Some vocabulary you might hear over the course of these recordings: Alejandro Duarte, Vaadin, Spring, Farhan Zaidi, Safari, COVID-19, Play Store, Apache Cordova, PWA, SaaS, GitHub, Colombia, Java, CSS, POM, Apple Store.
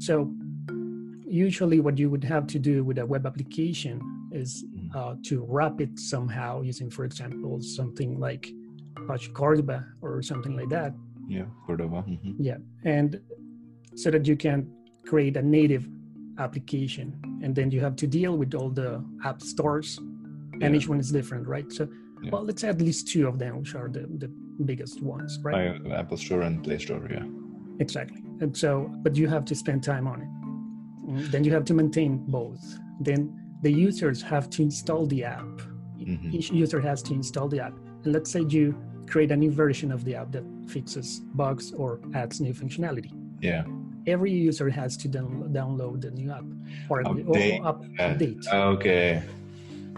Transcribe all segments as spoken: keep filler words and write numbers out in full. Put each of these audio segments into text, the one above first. So usually what you would have to do with a web application is uh, to wrap it somehow using, for example, something like Apache Cordova or something like that. Yeah, Cordova. Mm-hmm. Yeah, and so that you can create a native application, and then you have to deal with all the app stores, and yeah. Each one is different, right? So, yeah. Well, let's at least two of them, which are the, the biggest ones, right? Apple Store and Play Store, yeah. Exactly. And so, but you have to spend time on it. Then you have to maintain both. Then the users have to install the app. Mm-hmm. Each user has to install the app. And let's say you create a new version of the app that fixes bugs or adds new functionality. Yeah. Every user has to down- download the new app or update. Or up- update. Okay.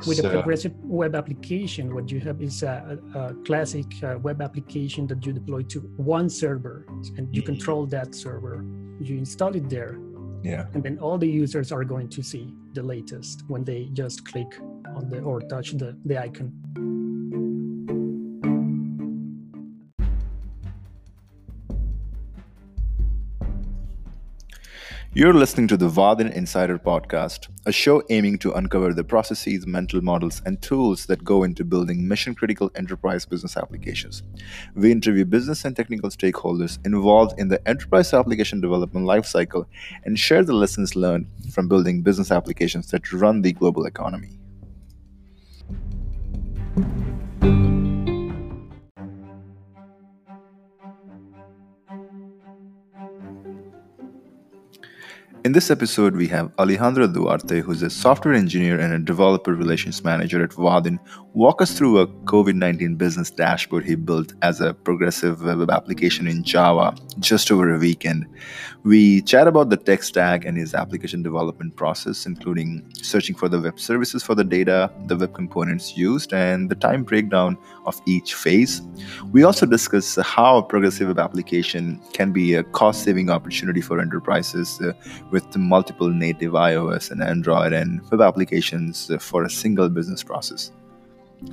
With so. a progressive web application, what you have is a, a classic uh, web application that you deploy to one server, and you mm-hmm. control that server. You install it there, yeah. And then all the users are going to see the latest when they just click on the or touch the, the icon. You're listening to the Vaadin Insider Podcast, a show aiming to uncover the processes, mental models, and tools that go into building mission-critical enterprise business applications. We interview business and technical stakeholders involved in the enterprise application development lifecycle and share the lessons learned from building business applications that run the global economy. In this episode, we have Alejandro Duarte, who's a software engineer and a developer relations manager at Vaadin, walk us through a COVID nineteen business dashboard he built as a progressive web application in Java just over a weekend. We chat about the tech stack and his application development process, including searching for the web services for the data, the web components used, and the time breakdown of each phase. We also discuss how a progressive web application can be a cost-saving opportunity for enterprises uh, with multiple native iOS and Android and web applications for a single business process.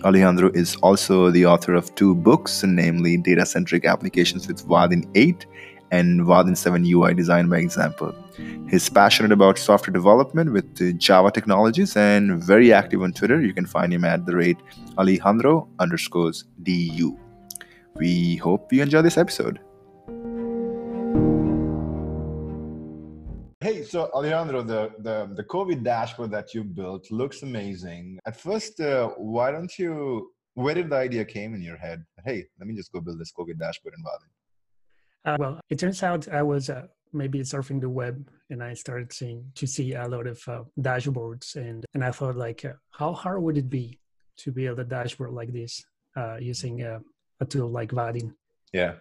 Alejandro is also the author of two books, namely Data-Centric Applications with Vaadin eight and Vaadin seven U I Design by Example. He's passionate about software development with Java technologies and very active on Twitter. You can find him at the rate Alejandro underscores DU. We hope you enjoy this episode. Hey, so Alejandro, the, the, the COVID dashboard that you built looks amazing. At first, uh, why don't you, where did the idea came in your head? Hey, let me just go build this COVID dashboard in Vaadin. Uh, well, it turns out I was uh, maybe surfing the web and I started seeing to see a lot of uh, dashboards. And, and I thought like, uh, how hard would it be to build a dashboard like this uh, using uh, a tool like Vaadin? Yeah.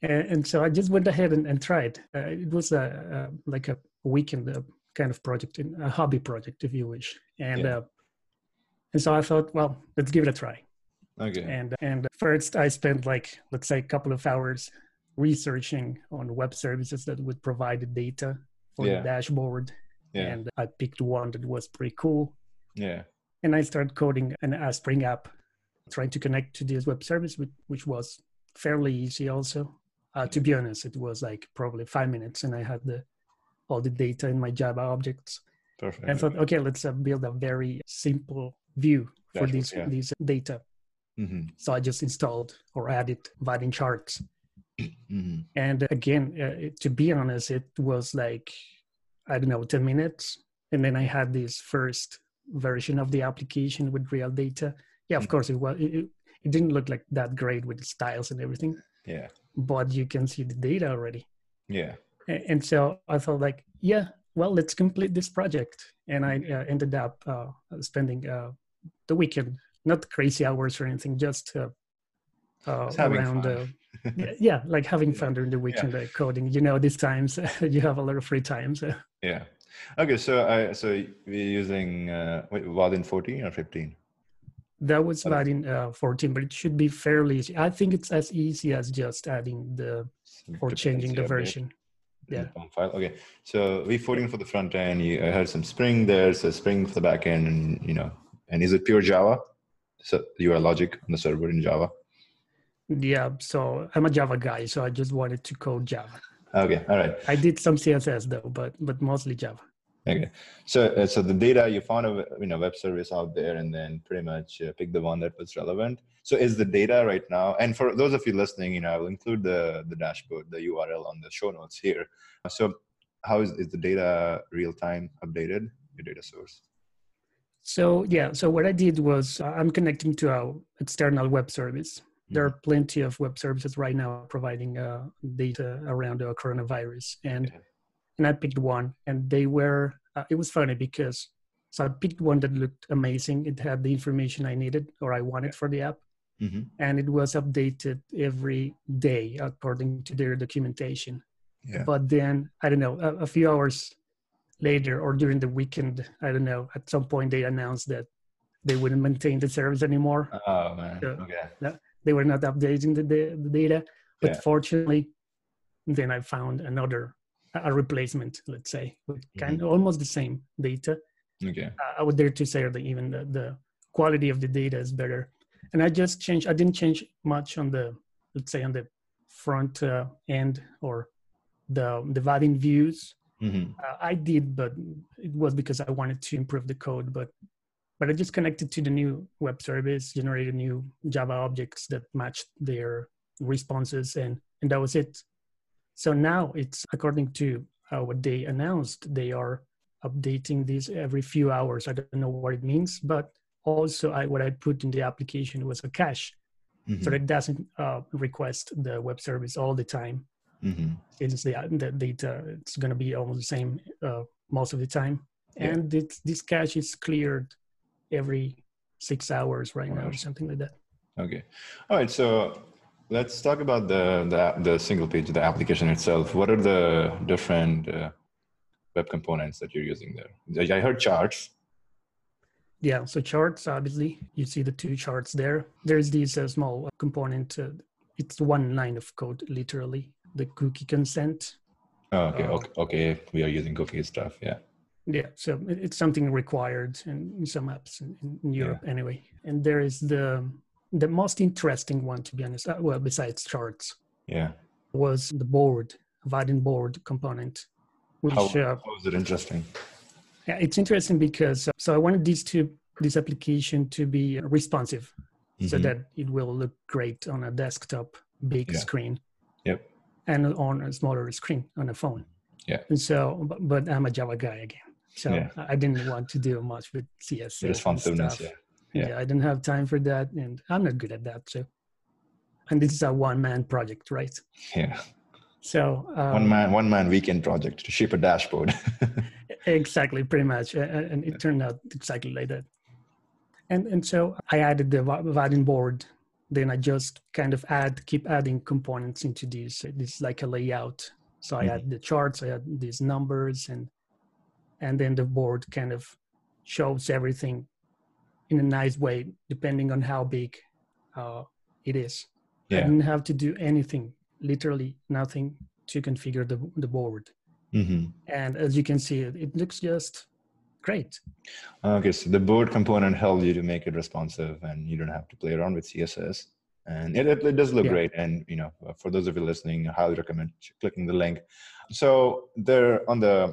And so I just went ahead and, and tried. Uh, it was a, a, like a weekend uh, kind of project, a hobby project, if you wish. And yeah. uh, and so I thought, well, let's give it a try. Okay. And and first I spent like, let's say a couple of hours researching on web services that would provide the data for yeah. the dashboard. Yeah. And I picked one that was pretty cool. Yeah. And I started coding an a Spring app, trying to connect to this web service, which, which was fairly easy also. Uh, to be honest, it was like probably five minutes and I had the, all the data in my Java objects. Perfect. And I thought, okay, let's uh, build a very simple view for dashboard, these, yeah. these data. Mm-hmm. So I just installed or added Vaadin charts. Mm-hmm. And again, uh, it, to be honest, it was like, I don't know, ten minutes. And then I had this first version of the application with real data. Yeah, of mm-hmm. course, it was. It, it didn't look like that great with the styles and everything. Yeah. But you can see the data already. Yeah. And so I thought like, yeah, well, let's complete this project. And I uh, ended up uh, spending uh, the weekend, not crazy hours or anything, just, uh, uh, just around, uh, yeah, like having fun during the weekend yeah. uh, coding. You know, these times you have a lot of free time. So. Yeah. Okay. So I so we're using uh, wait, Vaadin fourteen or fifteen? That was Vaadin uh, fourteen, but it should be fairly easy. I think it's as easy as just adding the or changing the version. Yeah. The POM file. Okay. So we fourteen for the front end. You I heard some Spring there, so Spring for the back end, and you know. And is it pure Java? So you are logic on the server in Java. Yeah, so I'm a Java guy, so I just wanted to code Java. Okay, all right. I did some C S S though, but but mostly Java. Okay, so uh, so the data you found a you know web service out there, and then pretty much uh, pick the one that was relevant. So is the data right now? And for those of you listening, you know I will include the the dashboard, the U R L on the show notes here. So how is is the data real time updated? Your data source. So yeah, so what I did was uh, I'm connecting to our external web service. There are plenty of web services right now providing uh, data around the coronavirus, and yeah. and I picked one, and they were. Uh, it was funny because so I picked one that looked amazing. It had the information I needed or I wanted yeah. for the app, mm-hmm. and it was updated every day according to their documentation. Yeah. But then I don't know, a, a few hours later or during the weekend, I don't know. At some point, they announced that they wouldn't maintain the service anymore. Oh man! So, okay. That, They were not updating the, the data, but yeah. fortunately, then I found another, a replacement, let's say, with kind mm-hmm. of almost the same data. Okay. Uh, I would dare to say that even the, the quality of the data is better. And I just changed, I didn't change much on the, let's say on the front uh, end or the, the Vaadin views. Mm-hmm. Uh, I did, but it was because I wanted to improve the code, but But I just connected to the new web service, generated new Java objects that matched their responses, and, and that was it. So now it's according to uh, what they announced, they are updating this every few hours. I don't know what it means, but also I, what I put in the application was a cache. Mm-hmm. So it doesn't uh, request the web service all the time. Mm-hmm. It's the, the data, it's going to be almost the same uh, most of the time. Yeah. And it's, this cache is cleared every six hours right now or something like that. Okay. All right. So let's talk about the, the, the single page, the application itself. What are the different uh, web components that you're using there? I heard charts. Yeah. So charts, obviously, you see the two charts there. There's this uh, small component. Uh, it's one line of code, literally, the cookie consent. Oh, okay. Uh, okay. Okay. We are using cookie stuff. Yeah. Yeah, so it's something required in some apps in, in Europe yeah. anyway. And there is the the most interesting one, to be honest, uh, well, besides charts, yeah, was the board, Vaadin board component. Which, how, uh, how is it interesting? Yeah, it's interesting because, uh, so I wanted these to, this application to be responsive mm-hmm. so that it will look great on a desktop, big yeah. screen, yep, and on a smaller screen, on a phone. Yeah. And so, but, but I'm a Java guy again. So yeah. I didn't want to do much with C S S responsiveness, stuff. Yeah. Yeah. yeah, I didn't have time for that, and I'm not good at that. So, and this is a one-man project, right? Yeah. So um, one man, one man weekend project to ship a dashboard. Exactly, pretty much, and it turned out exactly like that. And and so I added the Vaadin board. Then I just kind of add, keep adding components into this. This is like a layout. So I mm-hmm. had the charts, I had these numbers, and and then the board kind of shows everything in a nice way, depending on how big uh, it is. Yeah. I didn't have to do anything, literally nothing, to configure the the board. Mm-hmm. And as you can see, it, it looks just great. Okay, so the board component helped you to make it responsive, and you don't have to play around with C S S. And it, it does look yeah. great. And, you know, for those of you listening, I highly recommend clicking the link. So there on the,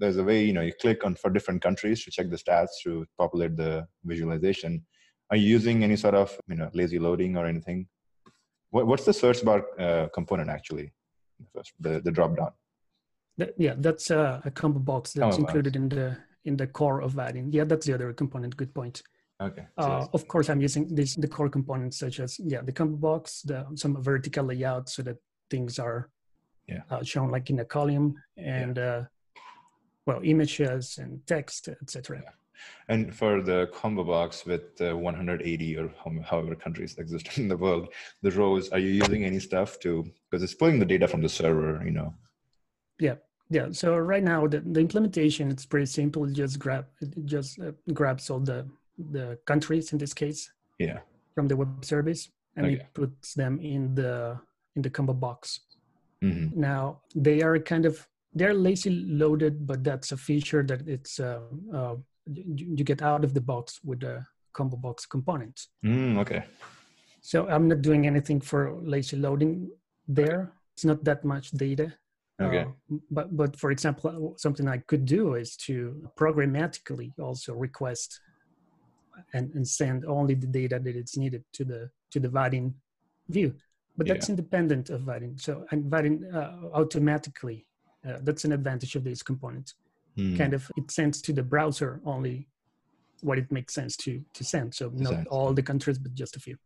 there's a way, you know, you click on for different countries to check the stats to populate the visualization. Are you using any sort of, you know, lazy loading or anything? What, what's the search bar uh, component actually? The, the drop down. That, yeah, that's a, a combo box that's combo included box. in the in the core of Vaadin. Yeah, that's the other component. Good point. Okay. Uh, of course, I'm using this, the core components such as, yeah, the combo box, the, some vertical layout so that things are yeah. uh, shown like in a column and, yeah. uh, well, images and text, et cetera. Yeah. And for the combo box with uh, one hundred eighty or however countries exist in the world, the rows, are you using any stuff to, because it's pulling the data from the server, you know? Yeah. Yeah, so right now the, the implementation, it's pretty simple. It just, grab, it just uh, grabs all the the countries in this case yeah from the web service and okay. it puts them in the in the combo box. Mm-hmm. Now they are kind of they're lazy loaded, but that's a feature that it's uh, uh you, you get out of the box with the combo box component. Mm, okay So I'm not doing anything for lazy loading there. It's not that much data. Okay. Uh, but, but for example, something I could do is to programmatically also request and, and send only the data that it's needed to the to the Vaadin view. But that's yeah. independent of Vaadin. So and Vaadin uh, automatically, uh, that's an advantage of this component. Mm. Kind of, it sends to the browser only what it makes sense to, to send. So not exactly. all the countries, but just a few.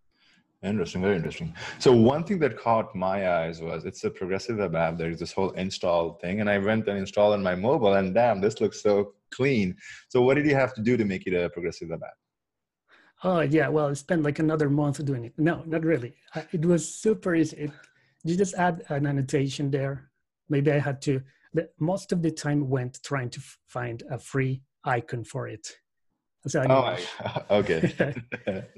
Interesting, very interesting. So one thing that caught my eyes was it's a progressive web app. There's this whole install thing, and I went and installed on my mobile, and damn, this looks so clean. So what did you have to do to make it a progressive web app? Oh yeah, well, I spent like another month doing it. No, not really. I, it was super easy. It, you just add an annotation there. Maybe I had to. The, most of the time went trying to find a free icon for it. So I oh, I, okay.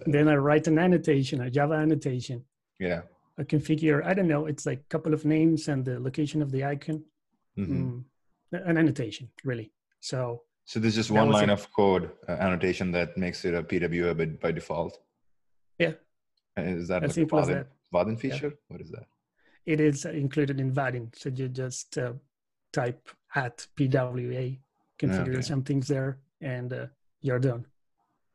Then I write an annotation, a Java annotation. Yeah. I configure, I don't know, it's like a couple of names and the location of the icon. Mm-hmm. mm, an annotation, really. So so there's just one line it. of code uh, annotation that makes it a P W A by, by default? Yeah. And is that a like Vaadin, Vaadin feature? Yeah. What is that? It is included in Vaadin. So you just uh, type at P W A, configure okay. some things there, and... Uh, you're done.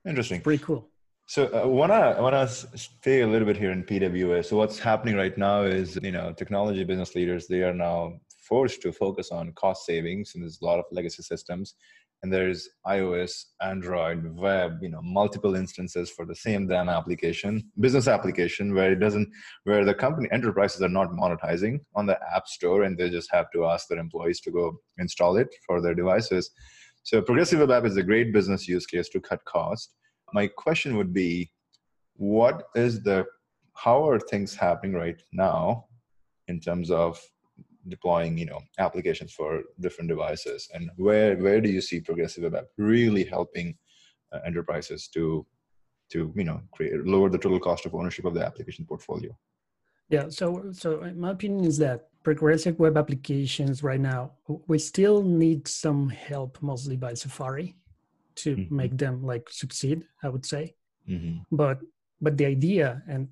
Interesting. It's pretty cool. So I want to want to stay a little bit here in P W A. So what's happening right now is, you know, technology business leaders, they are now forced to focus on cost savings, and there's a lot of legacy systems, and there's iOS, Android, web, you know, multiple instances for the same damn application, business application, where it doesn't, where the company enterprises are not monetizing on the app store, and they just have to ask their employees to go install it for their devices. So progressive web app is a great business use case to cut cost. My question would be, what is the, how are things happening right now in terms of deploying, you know, applications for different devices, and where, where do you see progressive web app really helping uh, enterprises to, to, you know, create, lower the total cost of ownership of the application portfolio? Yeah. So, so my opinion is that progressive web applications right now, we still need some help, mostly by Safari, to mm-hmm. make them like succeed, I would say. Mm-hmm. But, but the idea and,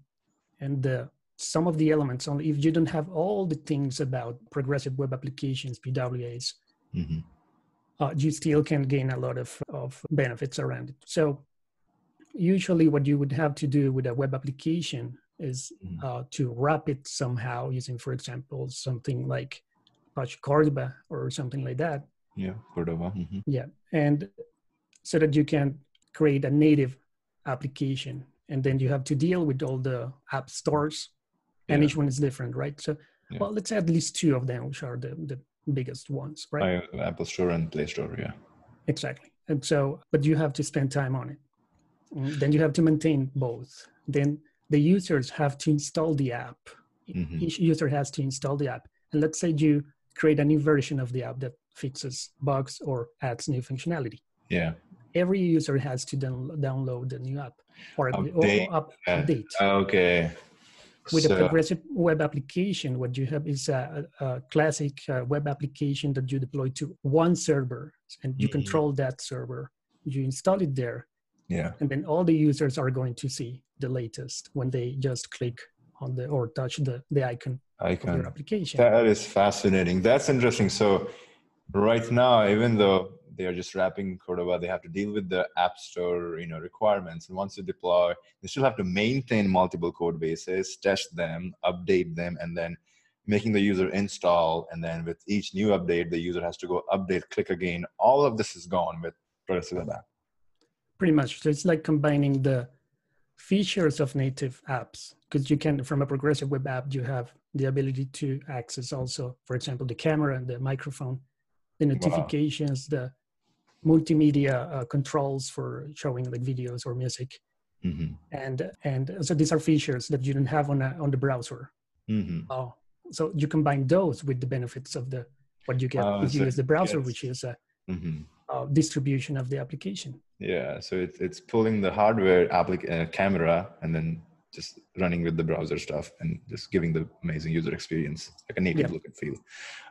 and the, some of the elements only, if you don't have all the things about progressive web applications, P W As, mm-hmm. uh, you still can gain a lot of, of benefits around it. So usually what you would have to do with a web application is uh, to wrap it somehow using, for example, something like Apache Cordova or something like that. Yeah, Cordova. Mm-hmm. Yeah, and so that you can create a native application, and then you have to deal with all the app stores, and yeah. each one is different, right? So, yeah. well, let's say at least two of them, which are the, the biggest ones, right? I, Apple Store and Play Store, yeah. Exactly. And so, but you have to spend time on it. And then you have to maintain both. Then the users have to install the app. Mm-hmm. Each user has to install the app. And let's say you create a new version of the app that fixes bugs or adds new functionality. Yeah. Every user has to down download the new app or update. Or up update. Okay. With so. a progressive web application, what you have is a, a classic uh, web application that you deploy to one server, and you mm-hmm. control that server. You install it there. Yeah. And then all the users are going to see the latest when they just click on the or touch the, the icon, icon of your application. That is fascinating. That's interesting. So right now, even though they are just wrapping Cordova, they have to deal with the app store, you know, requirements. And once you deploy, they still have to maintain multiple code bases, test them, update them, and then making the user install. And then with each new update, the user has to go update, click again. All of this is gone with progressive web app. Pretty much. So it's like combining the features of native apps, because you can, from a progressive web app, you have the ability to access also, for example, the camera and the microphone, the notifications, wow. the multimedia uh, controls for showing like videos or music. Mm-hmm. And and so these are features that you don't have on, a, on the browser. Mm-hmm. Uh, so you combine those with the benefits of the what you get uh, if you so use the browser, yes. which is a mm-hmm. uh, distribution of the application. Yeah, so it, it's pulling the hardware applic- uh, camera and then just running with the browser stuff and just giving the amazing user experience, like a native yeah. look and feel.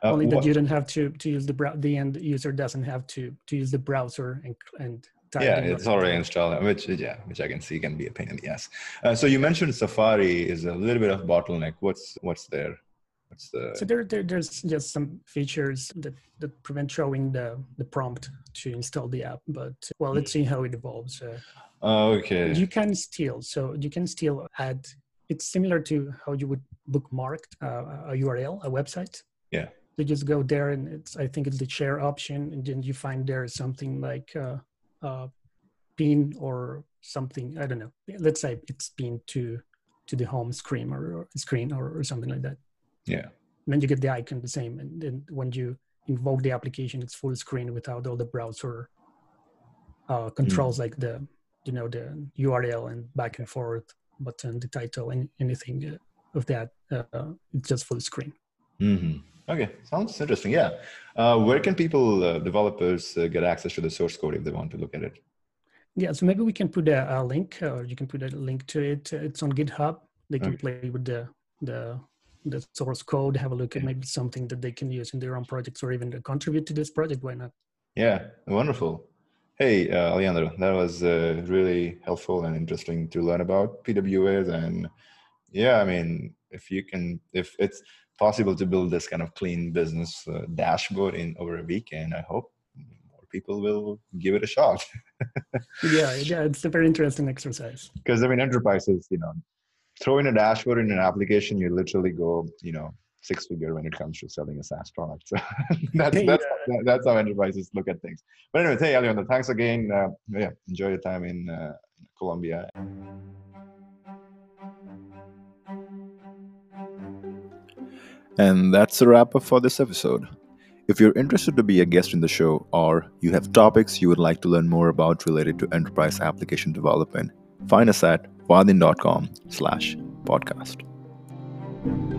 Uh, Only that you don't have to, to use the, brow- the end user doesn't have to, to use the browser and, and Yeah, it's already installed, which yeah, which I can see can be a pain in the ass. Uh, so you mentioned Safari is a little bit of bottleneck. What's what's there? What's the so there, there there's just some features that, that prevent showing the the prompt to install the app. But well, let's see how it evolves. Uh, okay. You can still so you can still add. It's similar to how you would bookmark uh, a U R L, a website. Yeah. You just go there, and it's I think it's the share option, and then you find there is something like. Uh, Uh, pin or something. I don't know. Let's say it's pinned to to the home screen or, or screen or, or something like that. Yeah. And then you get the icon the same, and then when you invoke the application, it's full screen without all the browser uh, controls mm. like the you know the U R L and back and forth button, the title, and anything of that. Uh, it's just full screen. Mm-hmm. Okay, sounds interesting. Yeah, uh, where can people, uh, developers, uh, get access to the source code if they want to look at it? Yeah, so maybe we can put a, a link, or you can put a link to it. It's on GitHub. They can okay. play with the, the the source code, have a look at maybe something that they can use in their own projects, or even contribute to this project. Why not? Yeah, wonderful. Hey, uh, Alejandro, that was uh, really helpful and interesting to learn about P W As. And yeah, I mean, if you can, if it's possible to build this kind of clean business uh, dashboard in over a week, and I hope more people will give it a shot. yeah, yeah, it's a very interesting exercise. Because I mean, enterprises, you know, throwing a dashboard in an application, you literally go, you know, six figure when it comes to selling a SaaS product. So that's yeah. that's that's how enterprises look at things. But anyway, hey, Alejandro, thanks again. Uh, yeah, enjoy your time in uh, Colombia. And that's a wrap-up for this episode. If you're interested to be a guest in the show, or you have topics you would like to learn more about related to enterprise application development, find us at vaadin dot com slash podcast.